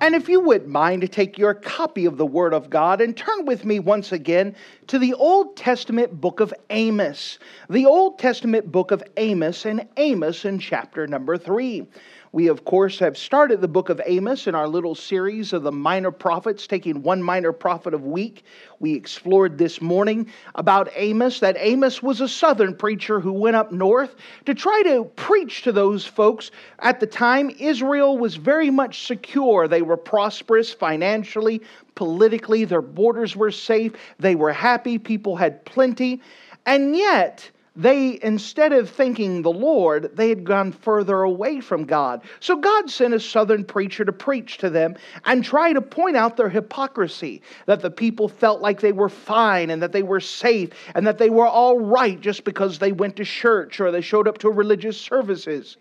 And if you wouldn't mind to take your copy of the Word of God and turn with me once again to the Old Testament book of Amos. The Old Testament book of Amos, and Amos in chapter number 3. We, of course, have started the book of Amos in our little series of the minor prophets, taking one minor prophet a week. We explored this morning about Amos, that Amos was a southern preacher who went up north to try to preach to those folks. At the time, Israel was very much secure. They were prosperous financially, politically. Their borders were safe. They were happy. People had plenty. And yet, they, instead of thanking the Lord, they had gone further away from God. So God sent a southern preacher to preach to them and try to point out their hypocrisy, that the people felt like they were fine and that they were safe and that they were all right just because they went to church or they showed up to religious services.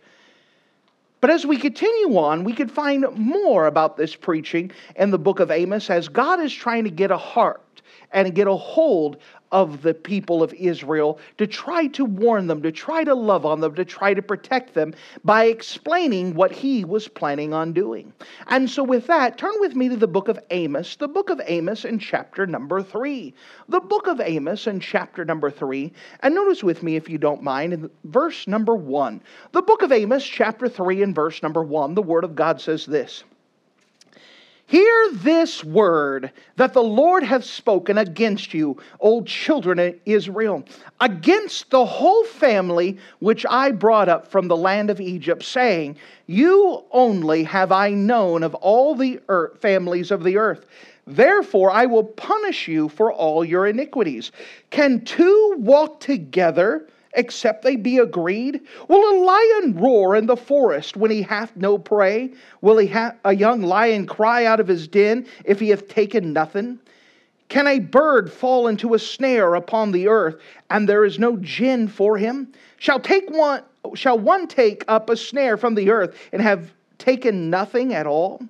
But as we continue on, we could find more about this preaching in the book of Amos as God is trying to get a heart and get a hold of the people of Israel, to try to warn them, to try to love on them, to try to protect them by explaining what he was planning on doing. And so with that, turn with me to the book of Amos, the book of Amos in chapter number 3. The book of Amos in chapter number 3, and notice with me if you don't mind, in verse number 1. The book of Amos chapter 3 and verse number 1, the word of God says this: "Hear this word that the Lord hath spoken against you, O children of Israel, against the whole family which I brought up from the land of Egypt, saying, You only have I known of all the earth, families of the earth. Therefore I will punish you for all your iniquities. Can two walk together except they be agreed? Will a lion roar in the forest when he hath no prey? Will a young lion cry out of his den if he hath taken nothing? Can a bird fall into a snare upon the earth, and there is no gin for him? Shall one take up a snare from the earth and have taken nothing at all?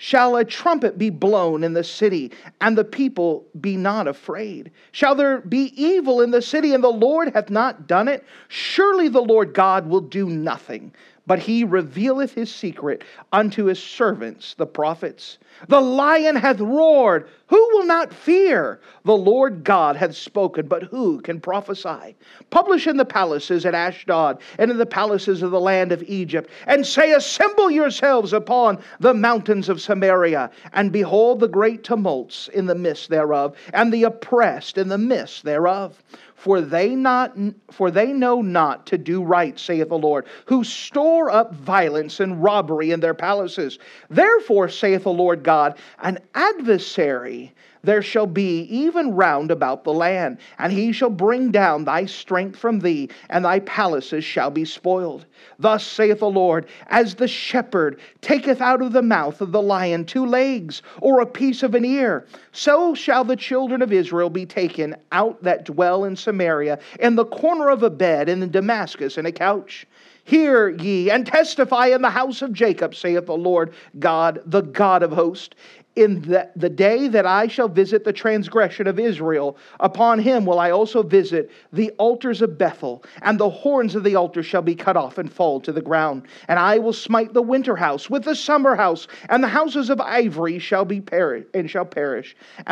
Shall a trumpet be blown in the city, and the people be not afraid? Shall there be evil in the city, and the Lord hath not done it? Surely the Lord God will do nothing, but he revealeth his secret unto his servants, the prophets. The lion hath roared. Who will not fear? The Lord God hath spoken, but who can prophesy? Publish in the palaces at Ashdod, and in the palaces of the land of Egypt, and say, Assemble yourselves upon the mountains of Samaria, and behold the great tumults in the midst thereof, and the oppressed in the midst thereof. For they know not to do right, saith the Lord, who store up violence and robbery in their palaces. Therefore, saith the Lord God, an adversary there shall be even round about the land, and he shall bring down thy strength from thee, and thy palaces shall be spoiled. Thus saith the Lord, as the shepherd taketh out of the mouth of the lion two legs, or a piece of an ear, so shall the children of Israel be taken out that dwell in Samaria, in the corner of a bed, and in Damascus in a couch. Hear ye, and testify in the house of Jacob, saith the Lord God, the God of hosts. In the day that I shall visit the transgression of Israel, upon him will I also visit the altars of Bethel, and the horns of the altar shall be cut off and fall to the ground. And I will smite the winter house with the summer house, and the houses of ivory shall perish,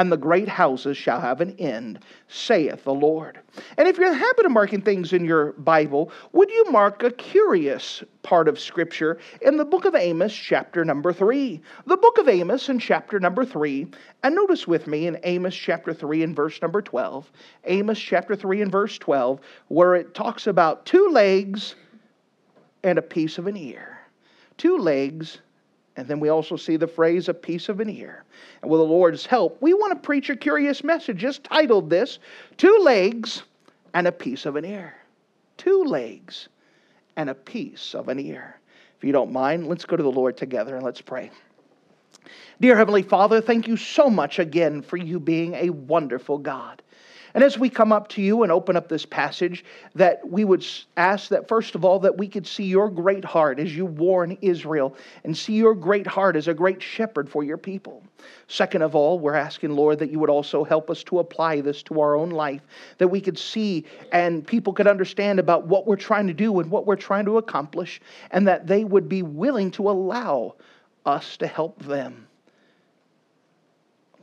and the great houses shall have an end, saith the Lord." And if you're in the habit of marking things in your Bible, would you mark a curious part of Scripture in the book of Amos chapter number 3? The book of Amos in chapter number 3, and notice with me in Amos chapter 3 and verse number 12, Amos chapter 3 and verse 12, where it talks about two legs and a piece of an ear. Two legs, and then we also see the phrase, a piece of an ear. And with the Lord's help, we want to preach a curious message, just titled this, Two Legs and a Piece of an Ear. Two legs and a piece of an ear. If you don't mind, let's go to the Lord together and let's pray. Dear Heavenly Father, thank you so much again for you being a wonderful God. And as we come up to you and open up this passage, that we would ask that, first of all, that we could see your great heart as you warn Israel and see your great heart as a great shepherd for your people. Second of all, we're asking, Lord, that you would also help us to apply this to our own life, that we could see and people could understand about what we're trying to do and what we're trying to accomplish, and that they would be willing to allow us to help them.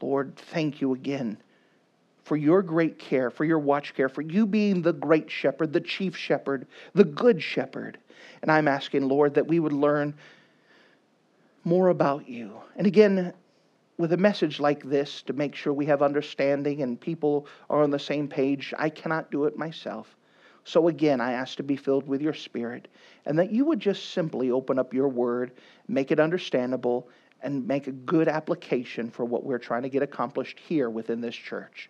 Lord, thank you again for your great care, for your watch care, for you being the great shepherd, the chief shepherd, the good shepherd. And I'm asking, Lord, that we would learn more about you. And again, with a message like this, to make sure we have understanding and people are on the same page, I cannot do it myself. So again, I ask to be filled with your Spirit, and that you would just simply open up your word, make it understandable, and make a good application for what we're trying to get accomplished here within this church.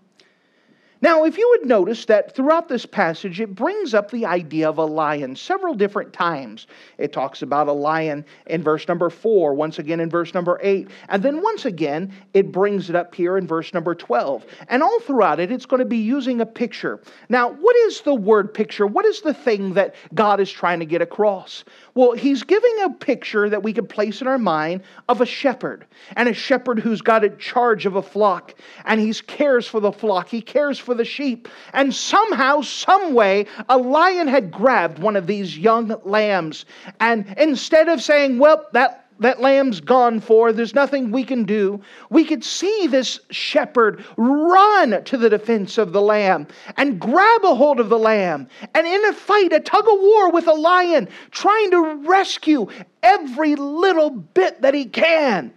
Now, if you would notice that throughout this passage, it brings up the idea of a lion several different times. It talks about a lion in verse number 4, once again in verse number 8, and then once again, it brings it up here in verse number 12. And all throughout it, it's going to be using a picture. Now, what is the word picture? What is the thing that God is trying to get across? Well, he's giving a picture that we can place in our mind of a shepherd, and a shepherd who's got a charge of a flock, and he cares for the flock. He cares for the sheep. And somehow, some way, a lion had grabbed one of these young lambs. And instead of saying, well, that lamb's gone for, there's nothing we can do, we could see this shepherd run to the defense of the lamb and grab a hold of the lamb. And in a fight, a tug of war with a lion, trying to rescue every little bit that he can.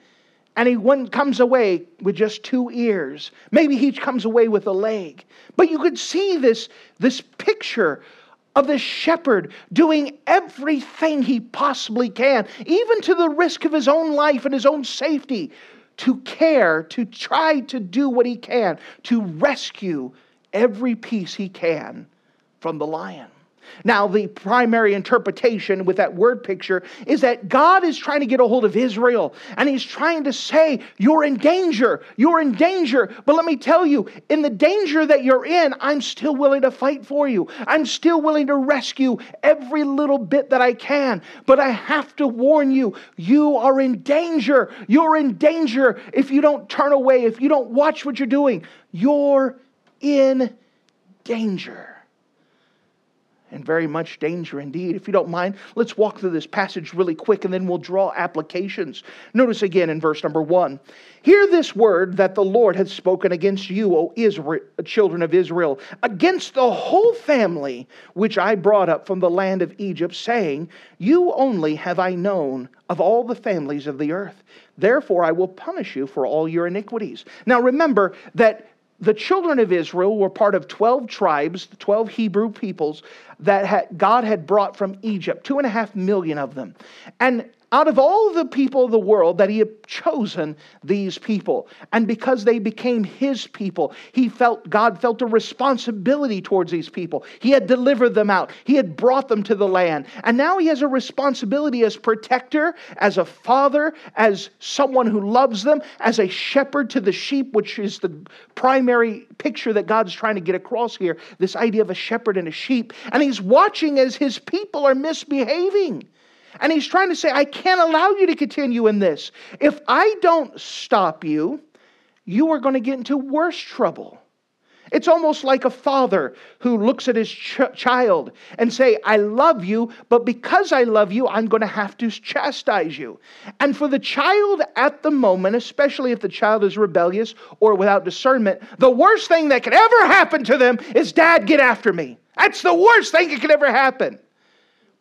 And he comes away with just 2 ears. Maybe he comes away with a leg. But you could see this picture of the shepherd doing everything he possibly can, even to the risk of his own life and his own safety, to care, to try to do what he can, to rescue every piece he can from the lion. Now, the primary interpretation with that word picture is that God is trying to get a hold of Israel, and he's trying to say, you're in danger, but let me tell you, in the danger that you're in, I'm still willing to fight for you. I'm still willing to rescue every little bit that I can, but I have to warn you, you are in danger. You're in danger if you don't turn away, if you don't watch what you're doing. You're in danger. And very much danger indeed. If you don't mind, let's walk through this passage really quick and then we'll draw applications. Notice again in verse number 1. Hear this word that the Lord hath spoken against you, O Israel, children of Israel, against the whole family which I brought up from the land of Egypt, saying, you only have I known of all the families of the earth. Therefore I will punish you for all your iniquities. Now remember that the children of Israel were part of 12 tribes, 12 Hebrew peoples that God had brought from Egypt, 2.5 million of them. And out of all the people of the world that he had chosen, these people, and because they became his people, God felt a responsibility towards these people. He had delivered them out. He had brought them to the land. And now he has a responsibility as protector, as a father, as someone who loves them, as a shepherd to the sheep, which is the primary picture that God's trying to get across here, this idea of a shepherd and a sheep. And he's watching as his people are misbehaving. And he's trying to say, I can't allow you to continue in this. If I don't stop you, you are going to get into worse trouble. It's almost like a father who looks at his child and say, I love you, but because I love you, I'm going to have to chastise you. And for the child at the moment, especially if the child is rebellious or without discernment, the worst thing that could ever happen to them is, Dad, get after me. That's the worst thing that could ever happen.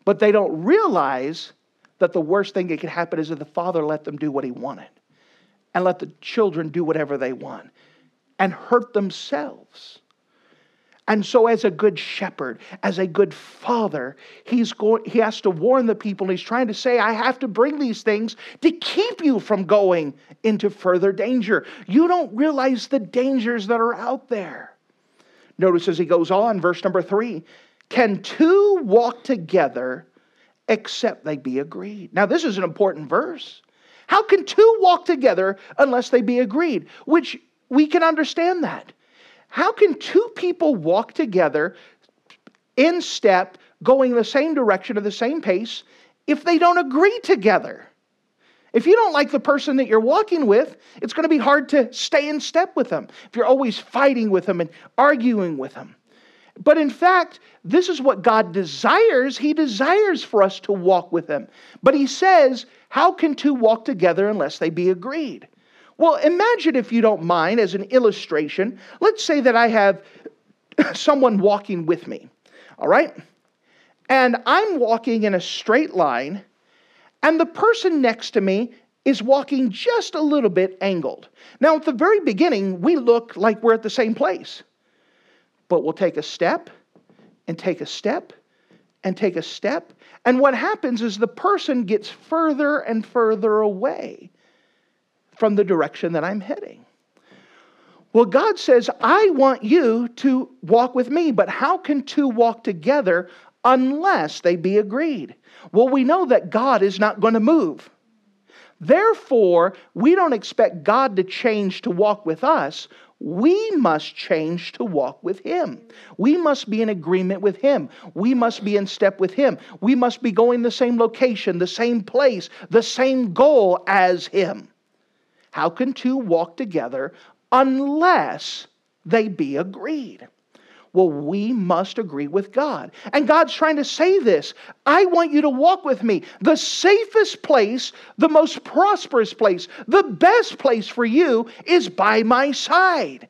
But they don't realize that the worst thing that could happen is that the father let them do what he wanted and let the children do whatever they want and hurt themselves. And so as a good shepherd, as a good father, he has to warn the people. He's trying to say, I have to bring these things to keep you from going into further danger. You don't realize the dangers that are out there. Notice as he goes on, verse number 3, can two walk together except they be agreed. Now, this is an important verse. How can two walk together unless they be agreed? Which we can understand that. How can two people walk together in step, going the same direction at the same pace, if they don't agree together? If you don't like the person that you're walking with, it's going to be hard to stay in step with them if you're always fighting with them and arguing with them. But in fact, this is what God desires. He desires for us to walk with Him. But He says, how can two walk together unless they be agreed? Well, imagine, if you don't mind, as an illustration, let's say that I have someone walking with me, all right? And I'm walking in a straight line, and the person next to me is walking just a little bit angled. Now, at the very beginning, we look like we're at the same place. But we'll take a step, and take a step, and take a step. And what happens is the person gets further and further away from the direction that I'm heading. Well, God says, I want you to walk with me, but how can two walk together unless they be agreed? Well, we know that God is not going to move. Therefore, we don't expect God to change to walk with us. We must change to walk with Him. We must be in agreement with Him. We must be in step with Him. We must be going the same location, the same place, the same goal as Him. How can two walk together unless they be agreed? Well, we must agree with God. And God's trying to say this. I want you to walk with me. The safest place, the most prosperous place, the best place for you is by my side.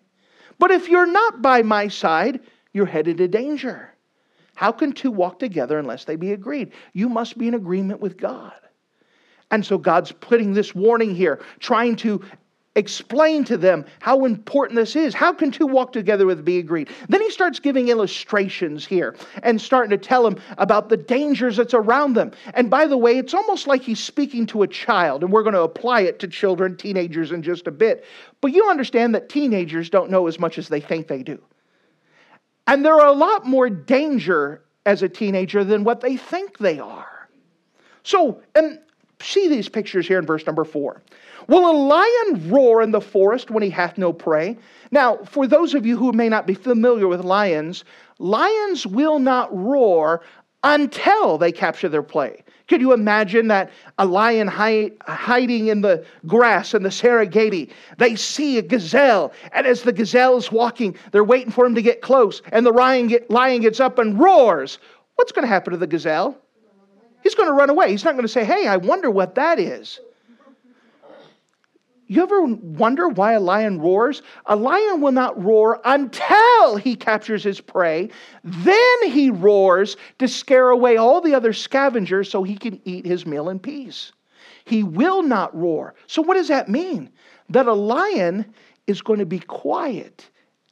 But if you're not by my side, you're headed to danger. How can two walk together unless they be agreed? You must be in agreement with God. And so God's putting this warning here, trying to explain to them how important this is. How can two walk together with be agreed? Then He starts giving illustrations here and starting to tell them about the dangers that's around them. And by the way, it's almost like He's speaking to a child, and we're going to apply it to children, teenagers in just a bit. But you understand that teenagers don't know as much as they think they do. And there are a lot more danger as a teenager than what they think they are. So, and see these pictures here in verse number 4. Will a lion roar in the forest when he hath no prey? Now, for those of you who may not be familiar with lions, lions will not roar until they capture their prey. Could you imagine that a lion hiding in the grass in the Serengeti? They see a gazelle, and as the gazelle's walking, they're waiting for him to get close, and the lion gets up and roars. What's going to happen to the gazelle? He's going to run away. He's not going to say, hey, I wonder what that is. You ever wonder why a lion roars? A lion will not roar until he captures his prey. Then he roars to scare away all the other scavengers so he can eat his meal in peace. He will not roar. So what does that mean? That a lion is going to be quiet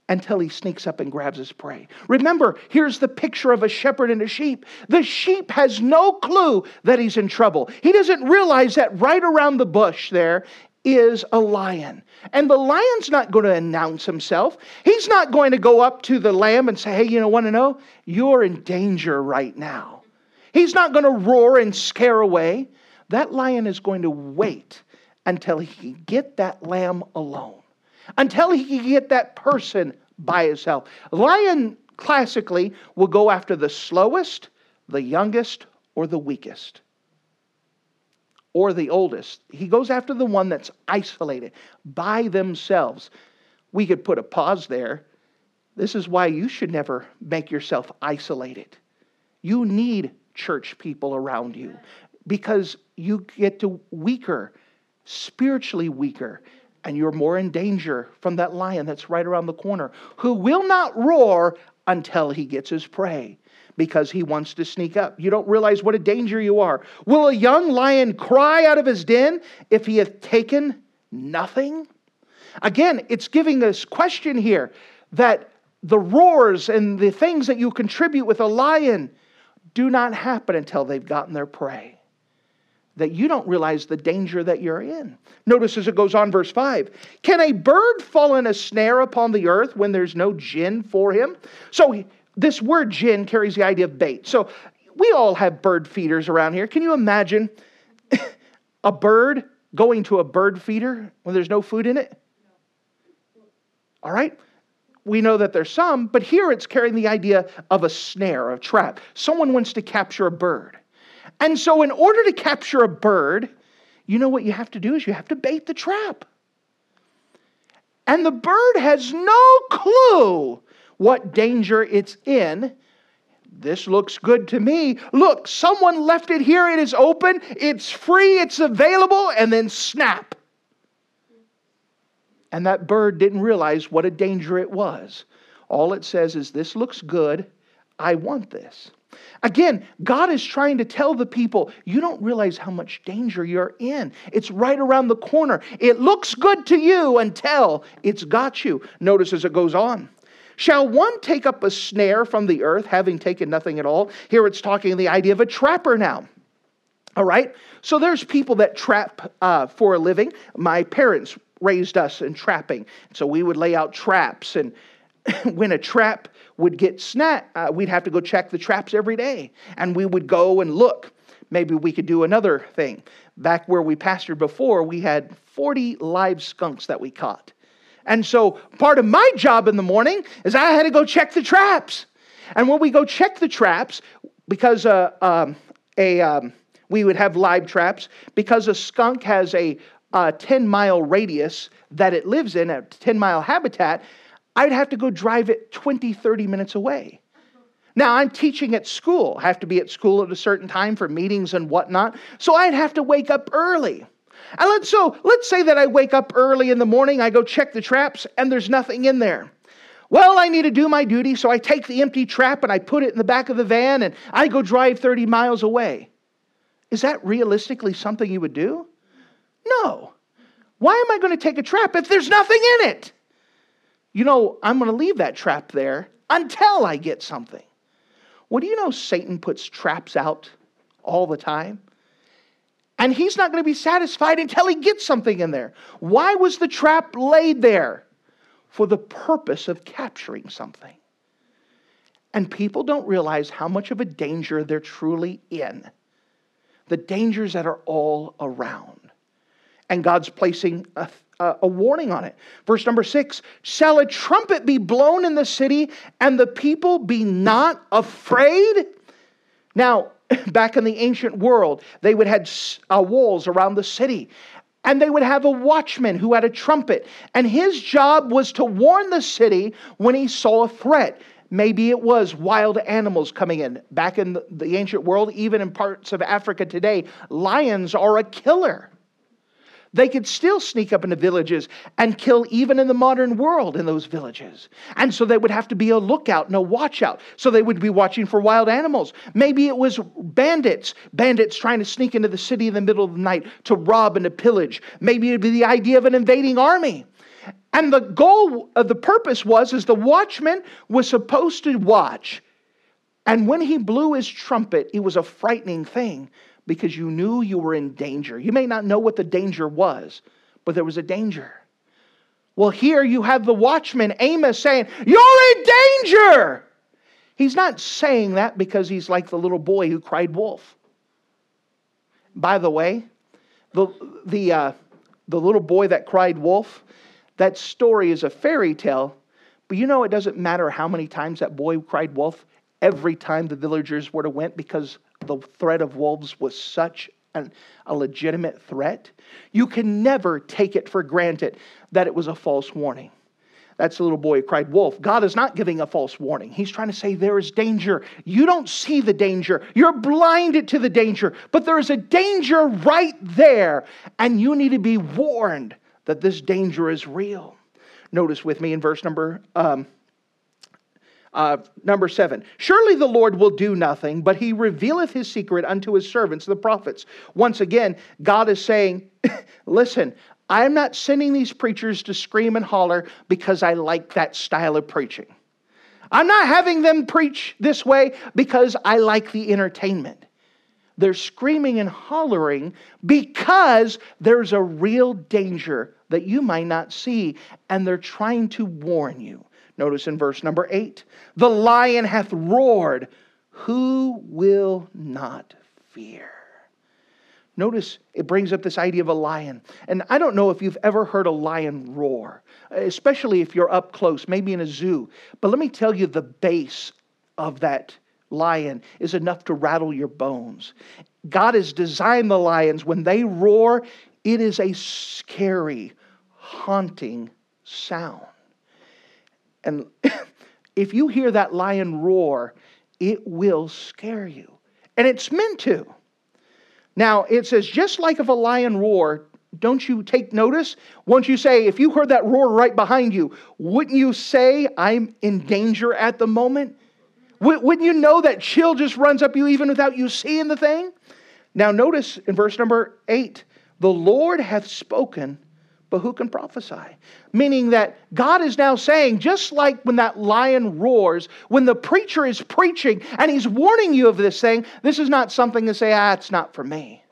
until he sneaks up and grabs his prey. Remember, here's the picture of a shepherd and a sheep. The sheep has no clue that he's in trouble. He doesn't realize that right around the bush there is a lion. And the lion's not going to announce himself. He's not going to go up to the lamb and say, hey, you know, want to know? You're in danger right now. He's not going to roar and scare away. That lion is going to wait until he can get that lamb alone. Until he can get that person by himself. Lion classically will go after the slowest, the youngest, or the weakest. Or the oldest. He goes after the one that's isolated by themselves. We could put a pause there. This is why you should never make yourself isolated. You need church people around you because you get to weaker, spiritually weaker, and you're more in danger from that lion that's right around the corner who will not roar until he gets his prey, because he wants to sneak up. You don't realize what a danger you are. Will a young lion cry out of his den if he hath taken nothing? Again, it's giving this question here that the roars and the things that you contribute with a lion do not happen until they've gotten their prey. That you don't realize the danger that you're in. Notice as it goes on, verse 5. Can a bird fall in a snare upon the earth when there's no gin for him? So this word gin carries the idea of bait. So We all have bird feeders around here. Can you imagine a bird going to a bird feeder when there's no food in it? All right? We know that there's some, but here it's carrying the idea of a snare, a trap. Someone wants to capture a bird. And so in order to capture a bird, you know what you have to do is you have to bait the trap. And the bird has no clue what danger it's in. This looks good to me. Look, someone left it here. It is open. It's free. It's available. And then snap. And that bird didn't realize what a danger it was. All it says is, this looks good. I want this. Again, God is trying to tell the people, you don't realize how much danger you're in. It's right around the corner. It looks good to you until it's got you. Notice as it goes on. Shall one take up a snare from the earth, having taken nothing at all? Here it's talking the idea of a trapper now. All right? So there's people that trap for a living. My parents raised us in trapping. So we would lay out traps, and when a trap would get snapped, we'd have to go check the traps every day. And we would go and look. Maybe we could do another thing. Back where we pastored before, we had 40 live skunks that we caught. And so part of my job in the morning is I had to go check the traps. And when we go check the traps, because we would have live traps, because a skunk has a 10-mile radius that it lives in, a 10-mile habitat, I'd have to go drive it 20, 30 minutes away. Now, I'm teaching at school. I have to be at school at a certain time for meetings and whatnot. So I'd have to wake up early. And let's say that I wake up early in the morning, I go check the traps, and there's nothing in there. Well, I need to do my duty, so I take the empty trap and I put it in the back of the van, and I go drive 30 miles away. Is that realistically something you would do? No. Why am I going to take a trap if there's nothing in it? You know, I'm going to leave that trap there until I get something. Well, do you know Satan puts traps out all the time? And he's not going to be satisfied until he gets something in there. Why was the trap laid there? For the purpose of capturing something. And people don't realize how much of a danger they're truly in. The dangers that are all around. And God's placing a warning on it. Verse number 6. Shall a trumpet be blown in the city, and the people be not afraid? Now, back in the ancient world, they would have walls around the city. And they would have a watchman who had a trumpet. And his job was to warn the city when he saw a threat. Maybe it was wild animals coming in. Back in the ancient world, even in parts of Africa today, lions are a killer. They could still sneak up into villages and kill even in the modern world in those villages. And so they would have to be a lookout and a watch out. So they would be watching for wild animals. Maybe it was bandits trying to sneak into the city in the middle of the night to rob and to pillage. Maybe it'd be the idea of an invading army. And the goal of the purpose was the watchman was supposed to watch. And when he blew his trumpet, it was a frightening thing. Because you knew you were in danger. You may not know what the danger was, but there was a danger. Well, here you have the watchman, Amos, saying, you're in danger! He's not saying that because he's like the little boy who cried wolf. By the way, the little boy that cried wolf, that story is a fairy tale, but you know it doesn't matter how many times that boy cried wolf, every time the villagers were to went because the threat of wolves was such a legitimate threat. You can never take it for granted that it was a false warning. That's the little boy who cried wolf. God is not giving a false warning. He's trying to say there is danger. You don't see the danger. You're blinded to the danger. But there is a danger right there. And you need to be warned that this danger is real. Notice with me in verse number 7. Surely the Lord will do nothing, but he revealeth his secret unto his servants, the prophets. Once again, God is saying, listen, I am not sending these preachers to scream and holler because I like that style of preaching. I'm not having them preach this way because I like the entertainment. They're screaming and hollering because there's a real danger that you might not see, and they're trying to warn you. Notice in verse number 8, the lion hath roared. Who will not fear? Notice it brings up this idea of a lion. And I don't know if you've ever heard a lion roar, especially if you're up close, maybe in a zoo. But let me tell you, the bass of that lion is enough to rattle your bones. God has designed the lions. When they roar, it is a scary, haunting sound. And if you hear that lion roar, it will scare you. And it's meant to. Now, it says, just like if a lion roared, don't you take notice? Won't you say, if you heard that roar right behind you, wouldn't you say, I'm in danger at the moment? Wouldn't you know that chill just runs up you even without you seeing the thing? Now, notice in verse number 8, the Lord hath spoken, but who can prophesy? Meaning that God is now saying, just like when that lion roars, when the preacher is preaching and he's warning you of this thing, this is not something to say, it's not for me.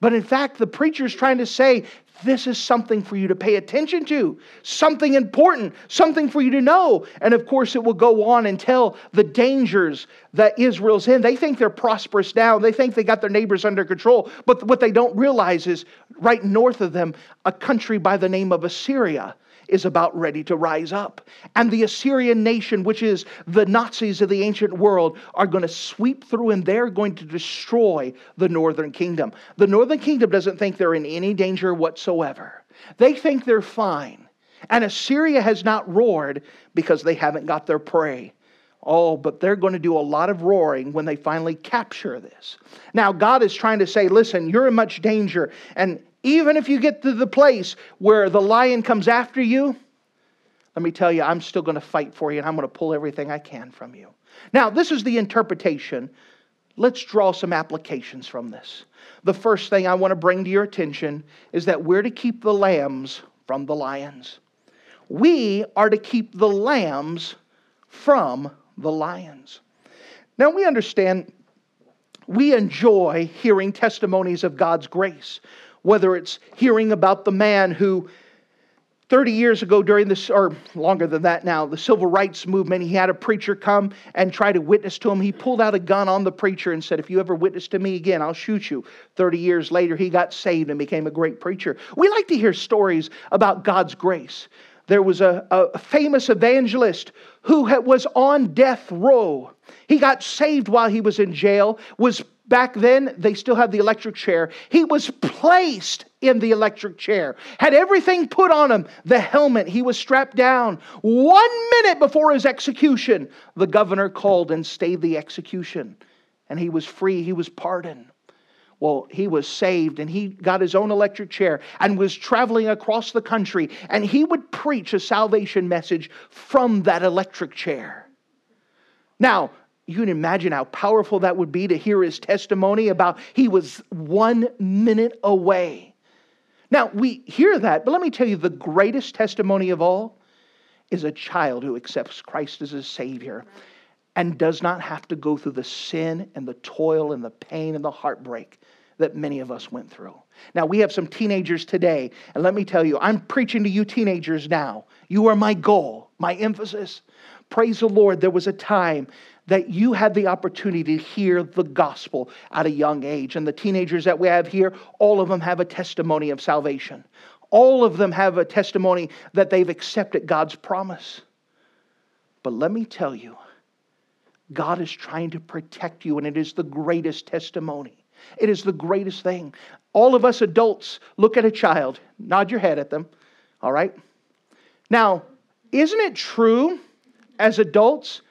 But in fact, the preacher is trying to say, this is something for you to pay attention to, something important, something for you to know. And of course, it will go on and tell the dangers that Israel's in. They think they're prosperous now. They think they got their neighbors under control. But what they don't realize is right north of them, a country by the name of Assyria is about ready to rise up. And the Assyrian nation, which is the Nazis of the ancient world, are going to sweep through and they're going to destroy the northern kingdom. The northern kingdom doesn't think they're in any danger whatsoever. They think they're fine. And Assyria has not roared because they haven't got their prey. Oh, but they're going to do a lot of roaring when they finally capture this. Now, God is trying to say, listen, you're in much danger. And even if you get to the place where the lion comes after you, let me tell you, I'm still going to fight for you and I'm going to pull everything I can from you. Now, this is the interpretation. Let's draw some applications from this. The first thing I want to bring to your attention is that we're to keep the lambs from the lions. We are to keep the lambs from the lions. Now, we understand, we enjoy hearing testimonies of God's grace. Whether it's hearing about the man who 30 years ago during this, or longer than that now, the civil rights movement, he had a preacher come and try to witness to him. He pulled out a gun on the preacher and said, if you ever witness to me again, I'll shoot you. 30 years later, he got saved and became a great preacher. We like to hear stories about God's grace. There was a famous evangelist who was on death row. He got saved while he was in jail, Back then, they still had the electric chair. He was placed in the electric chair, had everything put on him, the helmet. He was strapped down. 1 minute before his execution, the governor called and stayed the execution. And he was free. He was pardoned. Well, he was saved and he got his own electric chair and was traveling across the country. And he would preach a salvation message from that electric chair. Now, you can imagine how powerful that would be to hear his testimony about he was 1 minute away. Now, we hear that, but let me tell you, the greatest testimony of all is a child who accepts Christ as his Savior and does not have to go through the sin and the toil and the pain and the heartbreak that many of us went through. Now, we have some teenagers today, and let me tell you, I'm preaching to you teenagers now. You are my goal, my emphasis. Praise the Lord, there was a time that you had the opportunity to hear the gospel at a young age. And the teenagers that we have here, all of them have a testimony of salvation. All of them have a testimony that they've accepted God's promise. But let me tell you, God is trying to protect you, and it is the greatest testimony. It is the greatest thing. All of us adults look at a child, nod your head at them, all right? Now, isn't it true as adults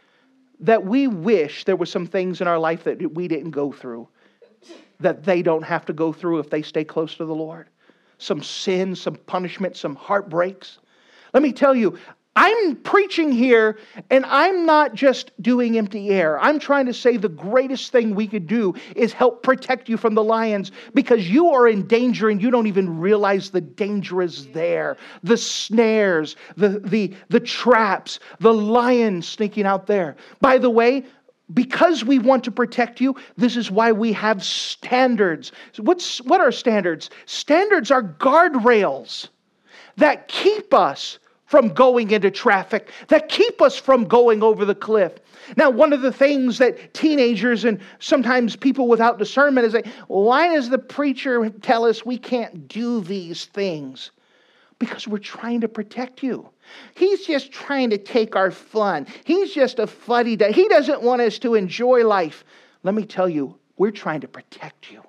that we wish there were some things in our life that we didn't go through, that they don't have to go through if they stay close to the Lord? Some sin, some punishment, some heartbreaks. Let me tell you, I'm preaching here and I'm not just doing empty air. I'm trying to say the greatest thing we could do is help protect you from the lions, because you are in danger and you don't even realize the danger is there. The snares, the traps, the lion sneaking out there. By the way, because we want to protect you, this is why we have standards. So what are standards? Standards are guardrails that keep us from going into traffic, that keep us from going over the cliff. Now, one of the things that teenagers and sometimes people without discernment is like, why does the preacher tell us we can't do these things? Because we're trying to protect you. He's just trying to take our fun. He's just a fuddy-duddy. He doesn't want us to enjoy life. Let me tell you, we're trying to protect you.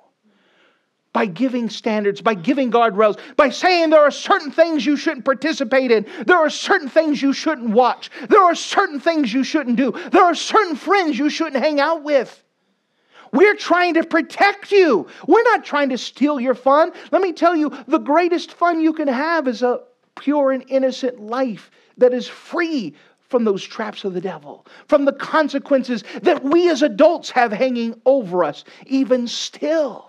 By giving standards, by giving guardrails, by saying there are certain things you shouldn't participate in. There are certain things you shouldn't watch. There are certain things you shouldn't do. There are certain friends you shouldn't hang out with. We're trying to protect you. We're not trying to steal your fun. Let me tell you, the greatest fun you can have is a pure and innocent life that is free from those traps of the devil, from the consequences that we as adults have hanging over us, even still.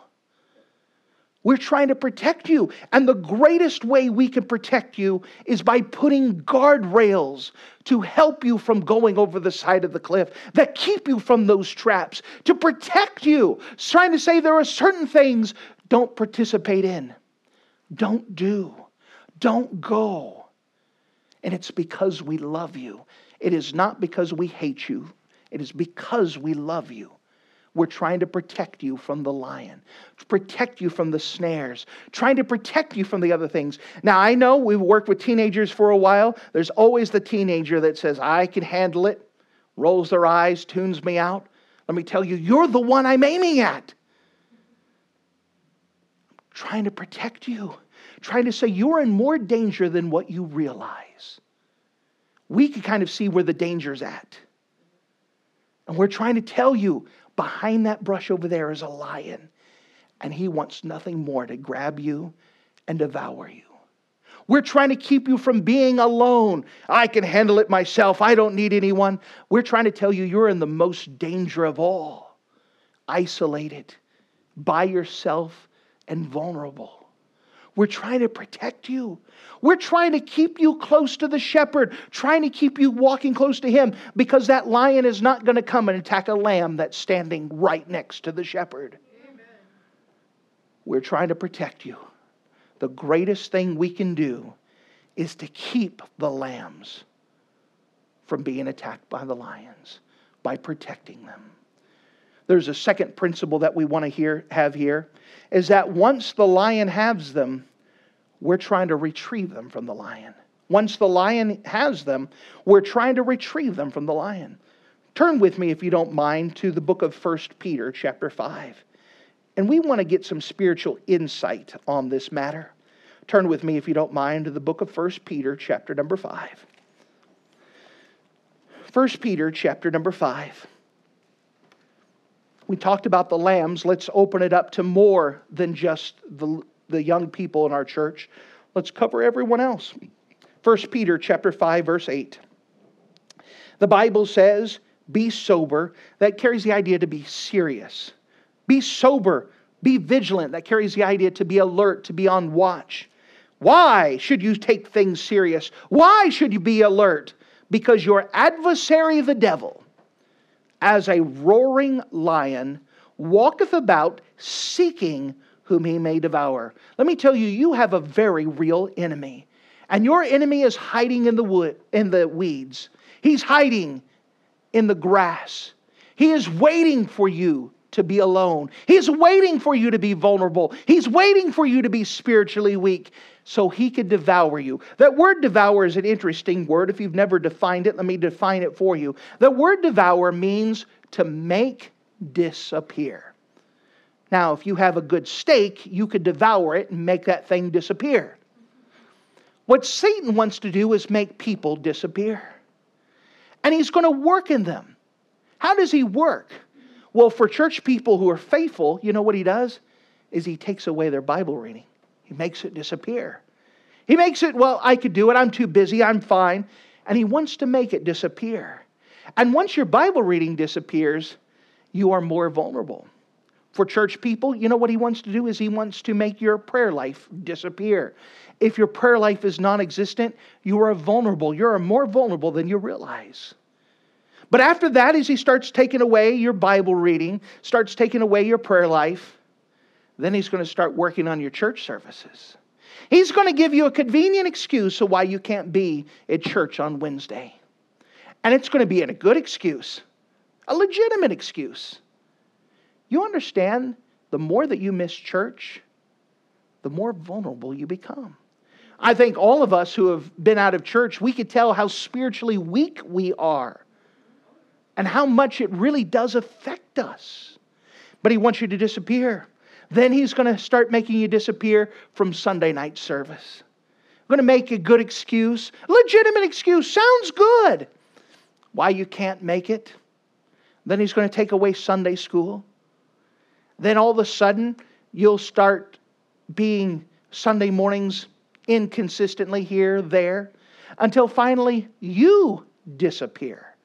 We're trying to protect you. And the greatest way we can protect you is by putting guardrails to help you from going over the side of the cliff, that keep you from those traps, to protect you. It's trying to say there are certain things don't participate in, don't do, don't go. And it's because we love you. It is not because we hate you. It is because we love you. We're trying to protect you from the lion, to protect you from the snares, trying to protect you from the other things. Now, I know we've worked with teenagers for a while. There's always the teenager that says, I can handle it, rolls their eyes, tunes me out. Let me tell you, you're the one I'm aiming at. I'm trying to protect you, trying to say you're in more danger than what you realize. We can kind of see where the danger's at. And we're trying to tell you, behind that brush over there is a lion, and he wants nothing more to grab you and devour you. We're trying to keep you from being alone. I can handle it myself. I don't need anyone. We're trying to tell you you're in the most danger of all, isolated, by yourself, and vulnerable. We're trying to protect you. We're trying to keep you close to the shepherd, trying to keep you walking close to him, because that lion is not going to come and attack a lamb that's standing right next to the shepherd. Amen. We're trying to protect you. The greatest thing we can do is to keep the lambs from being attacked by the lions by protecting them. There's a second principle that we want to have here, is that once the lion has them, we're trying to retrieve them from the lion. Once the lion has them, we're trying to retrieve them from the lion. Turn with me, if you don't mind, to the book of First Peter chapter 5. And we want to get some spiritual insight on this matter. Turn with me, if you don't mind, to the book of First Peter chapter number 5. First Peter chapter number 5. We talked about the lambs. Let's open it up to more than just the young people in our church. Let's cover everyone else. 1 Peter chapter 5, verse 8. The Bible says, be sober. That carries the idea to be serious. Be sober. Be vigilant. That carries the idea to be alert, to be on watch. Why should you take things serious? Why should you be alert? Because your adversary, the devil, as a roaring lion, walketh about seeking whom he may devour. Let me tell you, you have a very real enemy. And your enemy is hiding in the weeds. He's hiding in the grass. He is waiting for you to be alone. He's waiting for you to be vulnerable. He's waiting for you to be spiritually weak, so he could devour you. That word devour is an interesting word. If you've never defined it, let me define it for you. The word devour means to make disappear. Now, if you have a good steak, you could devour it and make that thing disappear. What Satan wants to do is make people disappear. And he's going to work in them. How does he work? Well, for church people who are faithful, you know what he does? Is he takes away their Bible reading. He makes it disappear. He makes it, well, I could do it. I'm too busy. I'm fine. And he wants to make it disappear. And once your Bible reading disappears, you are more vulnerable. For church people, you know what he wants to do is he wants to make your prayer life disappear. If your prayer life is non-existent, you are vulnerable. You're more vulnerable than you realize. But after that, as he starts taking away your Bible reading, starts taking away your prayer life, then he's going to start working on your church services. He's going to give you a convenient excuse of why you can't be at church on Wednesday. And it's going to be a good excuse, a legitimate excuse. You understand, the more that you miss church, the more vulnerable you become. I think all of us who have been out of church, we could tell how spiritually weak we are and how much it really does affect us. But he wants you to disappear. Then he's going to start making you disappear from Sunday night service. We're going to make a good excuse, legitimate excuse, sounds good, why you can't make it. Then he's going to take away Sunday school. Then all of a sudden, you'll start being Sunday mornings inconsistently here, there, until finally you disappear.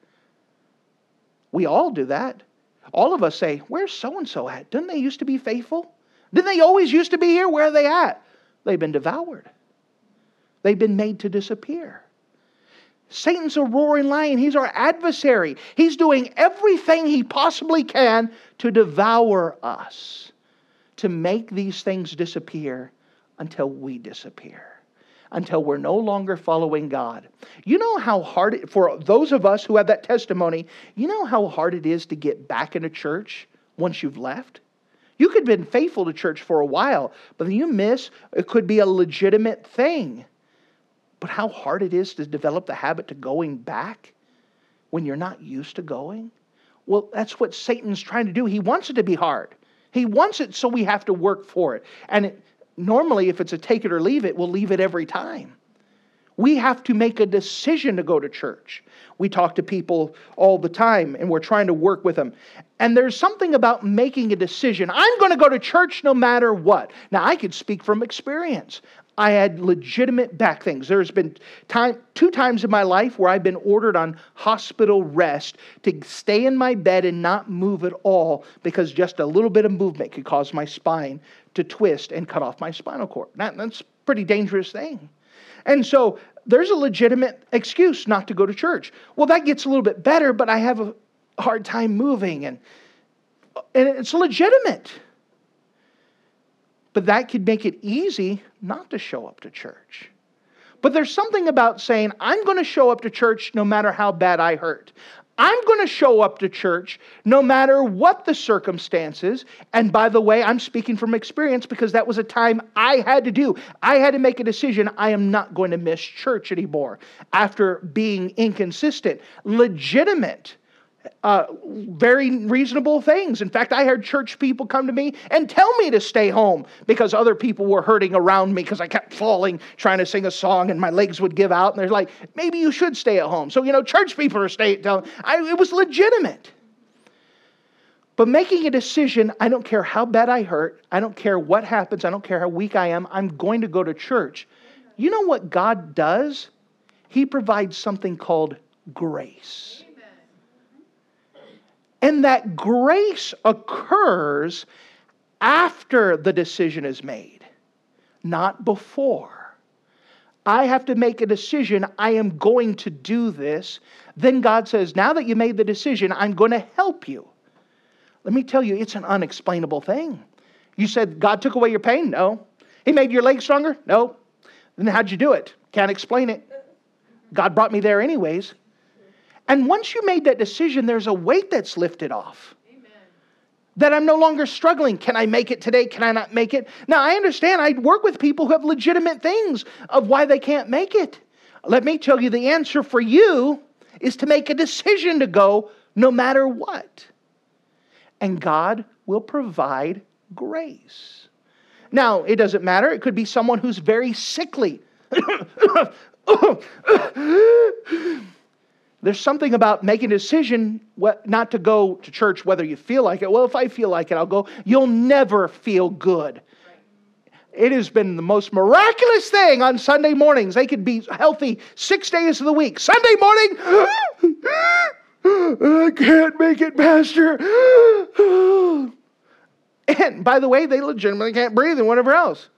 We all do that. All of us say, where's so-and-so at? Didn't they used to be faithful? Didn't they always used to be here? Where are they at? They've been devoured. They've been made to disappear. Satan's a roaring lion. He's our adversary. He's doing everything he possibly can to devour us, to make these things disappear until we disappear, until we're no longer following God. You know how hard it, for those of us who have that testimony, you know how hard it is to get back into church once you've left? You could have been faithful to church for a while, but then you miss, it could be a legitimate thing. But how hard it is to develop the habit to going back when you're not used to going? Well, that's what Satan's trying to do. He wants it to be hard. He wants it so we have to work for it. And normally, if it's a take it or leave it, we'll leave it every time. We have to make a decision to go to church. We talk to people all the time, and we're trying to work with them. And there's something about making a decision. I'm going to go to church no matter what. Now, I could speak from experience. I had legitimate back things. There's been two times in my life where I've been ordered on hospital rest to stay in my bed and not move at all because just a little bit of movement could cause my spine to twist and cut off my spinal cord. That's a pretty dangerous thing. And so there's a legitimate excuse not to go to church. Well, that gets a little bit better, but I have a hard time moving, and it's legitimate. But that could make it easy not to show up to church. But there's something about saying, I'm going to show up to church no matter how bad I hurt. I'm going to show up to church no matter what the circumstances. And by the way, I'm speaking from experience because that was a time I had to do. I had to make a decision. I am not going to miss church anymore after being inconsistent, legitimate. Very reasonable things. In fact, I heard church people come to me and tell me to stay home because other people were hurting around me because I kept falling, trying to sing a song, and my legs would give out. And they're like, maybe you should stay at home. So, church people are staying. It was legitimate. But making a decision, I don't care how bad I hurt. I don't care what happens. I don't care how weak I am. I'm going to go to church. You know what God does? He provides something called grace. And that grace occurs after the decision is made, not before. I have to make a decision. I am going to do this. Then God says, now that you made the decision, I'm going to help you. Let me tell you, it's an unexplainable thing. You said God took away your pain? No. He made your legs stronger? No. Then how'd you do it? Can't explain it. God brought me there anyways. And once you made that decision, there's a weight that's lifted off. Amen. That I'm no longer struggling. Can I make it today? Can I not make it? Now, I understand I work with people who have legitimate things of why they can't make it. Let me tell you, the answer for you is to make a decision to go no matter what. And God will provide grace. Now, it doesn't matter. It could be someone who's very sickly. There's something about making a decision not to go to church whether you feel like it. Well, if I feel like it, I'll go. You'll never feel good. It has been the most miraculous thing on Sunday mornings. They could be healthy 6 days of the week. Sunday morning, I can't make it, Pastor. And by the way, they legitimately can't breathe and whatever else.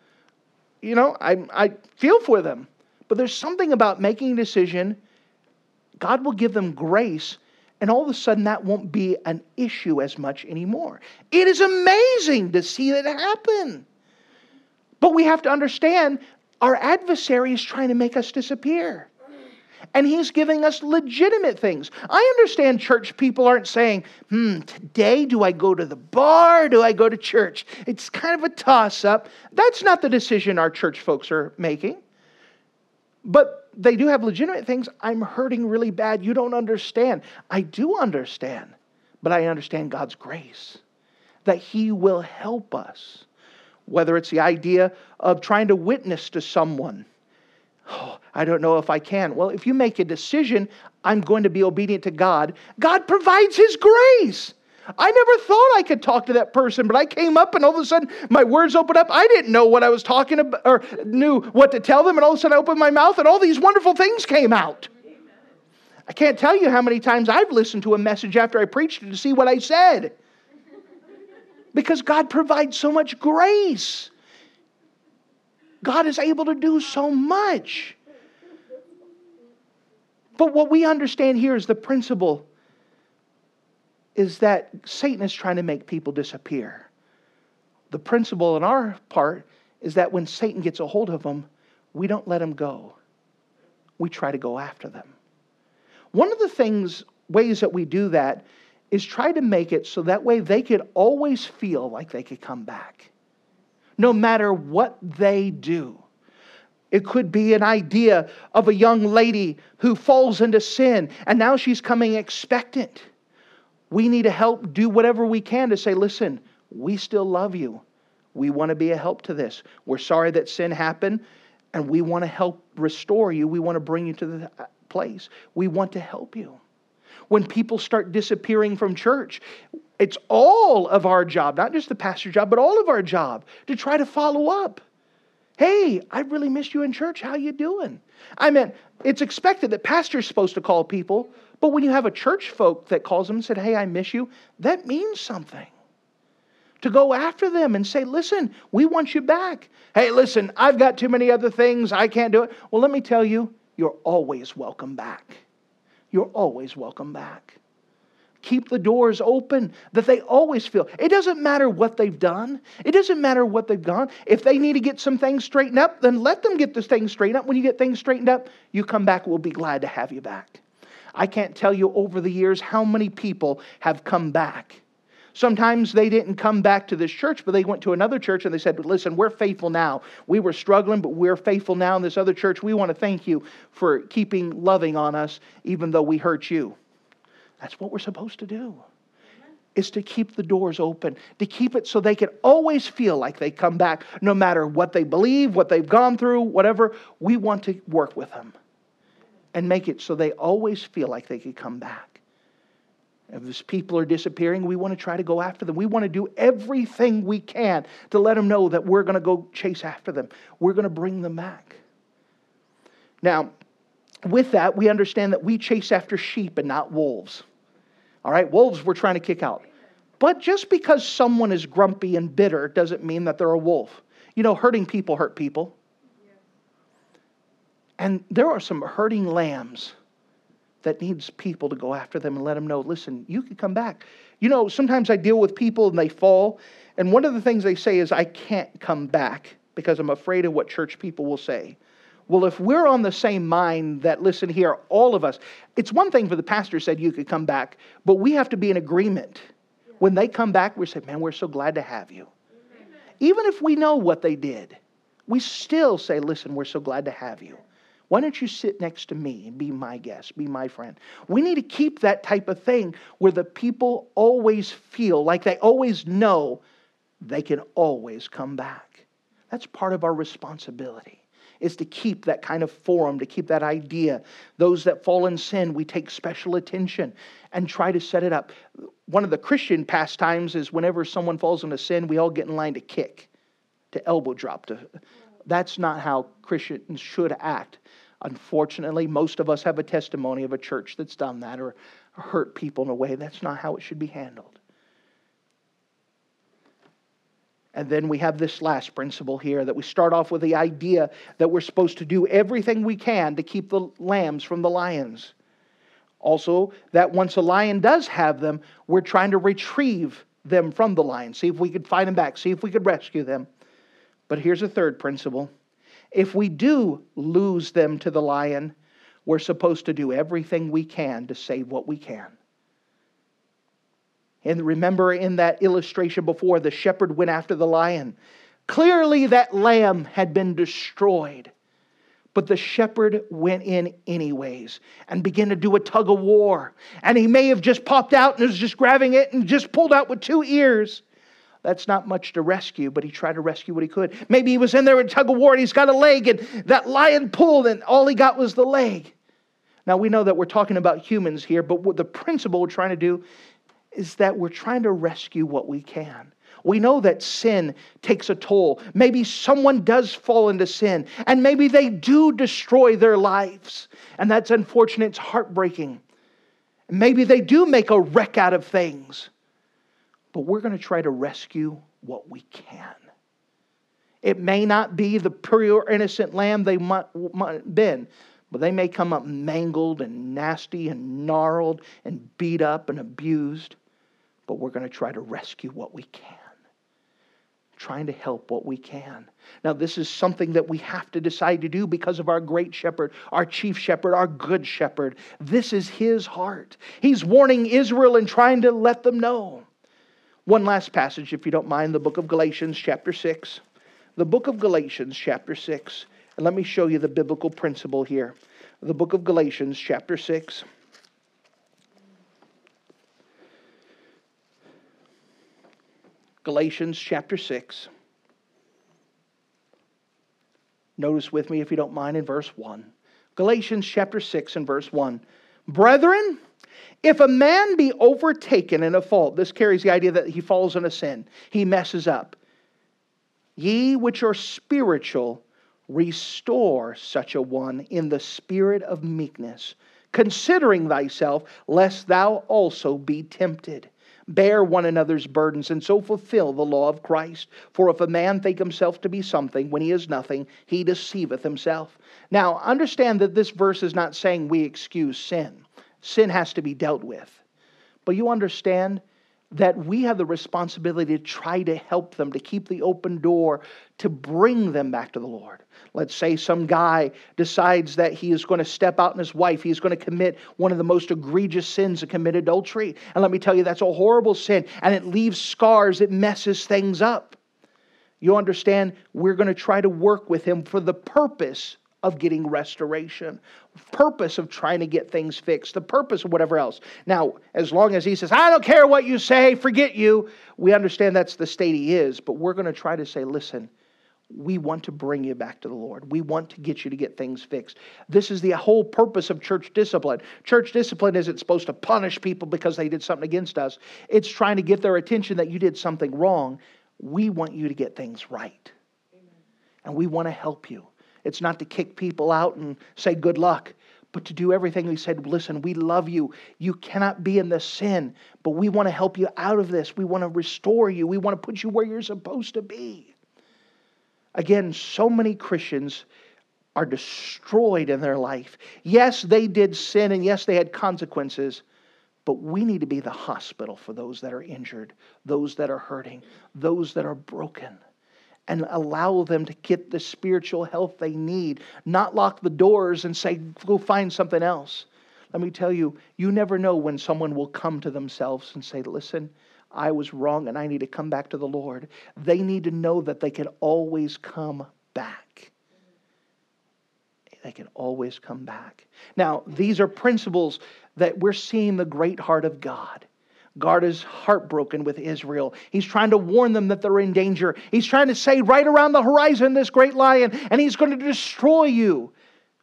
I feel for them. But there's something about making a decision. God will give them grace, and all of a sudden that won't be an issue as much anymore. It is amazing to see that happen. But we have to understand Our adversary is trying to make us disappear. And he's giving us legitimate things. I understand church people aren't saying, today do I go to the bar or do I go to church? It's kind of a toss-up. That's not the decision our church folks are making. But they do have legitimate things. I'm hurting really bad. You don't understand. I do understand. But I understand God's grace, that he will help us. Whether it's the idea of trying to witness to someone. Oh, I don't know if I can. Well, if you make a decision, I'm going to be obedient to God. God provides his grace. I never thought I could talk to that person, but I came up and all of a sudden my words opened up. I didn't know what I was talking about or knew what to tell them. And all of a sudden I opened my mouth and all these wonderful things came out. I can't tell you how many times I've listened to a message after I preached it to see what I said. Because God provides so much grace. God is able to do so much. But what we understand here is the principle is that Satan is trying to make people disappear. The principle in our part is that when Satan gets a hold of them, we don't let him go. We try to go after them. One of the ways that we do that is try to make it so that way they could always feel like they could come back. No matter what they do. It could be an idea of a young lady who falls into sin and now she's coming expectant. We need to help do whatever we can to say, listen, we still love you. We want to be a help to this. We're sorry that sin happened and we want to help restore you. We want to bring you to the place. We want to help you. When people start disappearing from church, it's all of our job, not just the pastor's job, but all of our job to try to follow up. Hey, I really missed you in church. How you doing? I mean, it's expected that pastor's supposed to call people, but when you have a church folk that calls them and said, hey, I miss you, that means something. To go after them and say, listen, we want you back. Hey, listen, I've got too many other things. I can't do it. Well, let me tell you, you're always welcome back. You're always welcome back. Keep the doors open that they always feel. It doesn't matter what they've done. It doesn't matter what they've gone. If they need to get some things straightened up, then let them get this thing straightened up. When you get things straightened up, you come back. We'll be glad to have you back. I can't tell you over the years how many people have come back. Sometimes they didn't come back to this church, but they went to another church and they said, listen, we're faithful now. We were struggling, but we're faithful now in this other church. We want to thank you for keeping loving on us, even though we hurt you. That's what we're supposed to do, is to keep the doors open, to keep it so they can always feel like they come back, no matter what they believe, what they've gone through, whatever. We want to work with them and make it so they always feel like they could come back. If these people are disappearing, we want to try to go after them. We want to do everything we can to let them know that we're going to go chase after them. We're going to bring them back. Now, with that, we understand that we chase after sheep and not wolves. All right, wolves we're trying to kick out. But just because someone is grumpy and bitter doesn't mean that they're a wolf. You know, hurting people hurt people. And there are some hurting lambs that needs people to go after them and let them know, listen, you can come back. You know, sometimes I deal with people and they fall. And one of the things they say is, I can't come back because I'm afraid of what church people will say. Well, if we're on the same mind that, listen here, all of us, it's one thing for the pastor said you could come back, but we have to be in agreement. When they come back, we say, man, we're so glad to have you. Amen. Even if we know what they did, we still say, listen, we're so glad to have you. Why don't you sit next to me and be my guest, be my friend? We need to keep that type of thing where the people always feel like they always know they can always come back. That's part of our responsibility. Is to keep that kind of forum, to keep that idea. Those that fall in sin, we take special attention and try to set it up. One of the Christian pastimes is whenever someone falls into sin, we all get in line to kick, to elbow drop. That's not how Christians should act. Unfortunately, most of us have a testimony of a church that's done that or hurt people in a way. That's not how it should be handled. And then we have this last principle here that we start off with the idea that we're supposed to do everything we can to keep the lambs from the lions. Also, that once a lion does have them, we're trying to retrieve them from the lion, see if we could find them back, see if we could rescue them. But here's a third principle, if we do lose them to the lion, we're supposed to do everything we can to save what we can. And remember in that illustration before, the shepherd went after the lion. Clearly that lamb had been destroyed. But the shepherd went in anyways and began to do a tug of war. And he may have just popped out and was just grabbing it and just pulled out with two ears. That's not much to rescue, but he tried to rescue what he could. Maybe he was in there with tug of war and he's got a leg and that lion pulled and all he got was the leg. Now we know that we're talking about humans here, but what the principle we're trying to do is that we're trying to rescue what we can. We know that sin takes a toll. Maybe someone does fall into sin, and maybe they do destroy their lives. And that's unfortunate. It's heartbreaking. Maybe they do make a wreck out of things. But we're going to try to rescue what we can. It may not be the pure innocent lamb they might have been, but they may come up mangled and nasty and gnarled and beat up and abused. But we're going to try to rescue what we can. Trying to help what we can. Now, this is something that we have to decide to do because of our great shepherd, our chief shepherd, our good shepherd. This is his heart. He's warning Israel and trying to let them know. One last passage, if you don't mind, the book of Galatians chapter 6. The book of Galatians chapter 6. And let me show you the biblical principle here. The book of Galatians chapter 6. Galatians chapter 6. Notice with me, if you don't mind, in verse 1. Galatians chapter 6 and verse 1. Brethren, if a man be overtaken in a fault, this carries the idea that he falls into sin, he messes up. Ye which are spiritual, restore such a one in the spirit of meekness, considering thyself, lest thou also be tempted. Bear one another's burdens, and so fulfill the law of Christ. For if a man think himself to be something, when he is nothing, he deceiveth himself. Now, understand that this verse is not saying we excuse sin. Sin has to be dealt with. But you understand that we have the responsibility to try to help them, to keep the open door, to bring them back to the Lord. Let's say some guy decides that he is going to step out on his wife. He's going to commit one of the most egregious sins, to commit adultery. And let me tell you, that's a horrible sin. And it leaves scars. It messes things up. You understand, we're going to try to work with him for the purpose of getting restoration, purpose of trying to get things fixed, the purpose of whatever else. Now, as long as he says, I don't care what you say, forget you, we understand that's the state he is, but we're going to try to say, listen, we want to bring you back to the Lord. We want to get you to get things fixed. This is the whole purpose of church discipline. Church discipline isn't supposed to punish people because they did something against us. It's trying to get their attention that you did something wrong. We want you to get things right. Amen. And we want to help you. It's not to kick people out and say good luck, but to do everything we said. Listen, we love you. You cannot be in this sin, but we want to help you out of this. We want to restore you. We want to put you where you're supposed to be. Again, so many Christians are destroyed in their life. Yes, they did sin, and yes, they had consequences, but we need to be the hospital for those that are injured, those that are hurting, those that are broken. And allow them to get the spiritual health they need. Not lock the doors and say, go find something else. Let me tell you, you never know when someone will come to themselves and say, listen, I was wrong and I need to come back to the Lord. They need to know that they can always come back. They can always come back. Now, these are principles that we're seeing the great heart of God. God is heartbroken with Israel. He's trying to warn them that they're in danger. He's trying to say, right around the horizon, this great lion, and he's going to destroy you.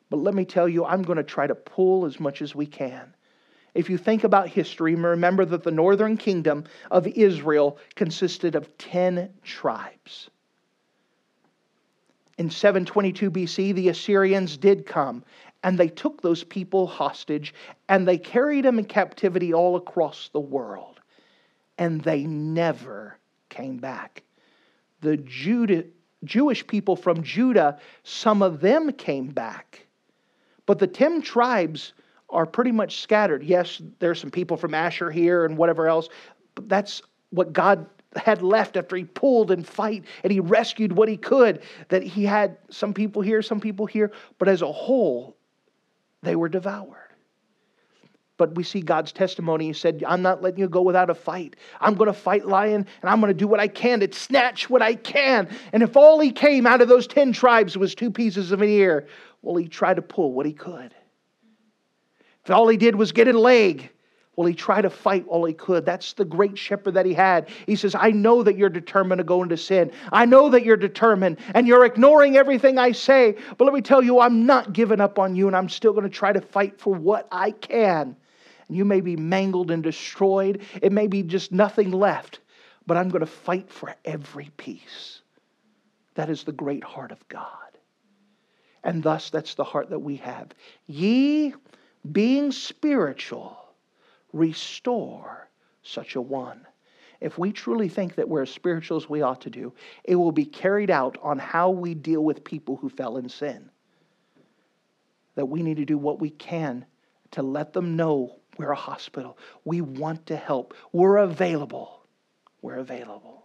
But let me tell you, I'm going to try to pull as much as we can. If you think about history, remember that the northern kingdom of Israel consisted of 10 tribes. In 722 BC, the Assyrians did come. And they took those people hostage, and they carried them in captivity all across the world. And they never came back. The Jewish people from Judah, some of them came back. But the 10 tribes are pretty much scattered. Yes, there's some people from Asher here and whatever else. But that's what God had left after he pulled and fight and he rescued what he could, that he had some people here, but as a whole, they were devoured. But we see God's testimony. He said, I'm not letting you go without a fight. I'm going to fight lion, and I'm going to do what I can to snatch what I can. And if all he came out of those 10 tribes was 2 pieces of an ear, well, he tried to pull what he could. If all he did was get a leg, well, he tried to fight all he could. That's the great shepherd that he had. He says, I know that you're determined to go into sin. I know that you're determined and you're ignoring everything I say. But let me tell you, I'm not giving up on you, and I'm still going to try to fight for what I can. You may be mangled and destroyed. It may be just nothing left. But I'm going to fight for every piece. That is the great heart of God. And thus, that's the heart that we have. Ye, being spiritual, restore such a one. If we truly think that we're as spiritual as we ought to do, it will be carried out on how we deal with people who fell in sin. That we need to do what we can to let them know we're a hospital. We want to help. We're available. We're available.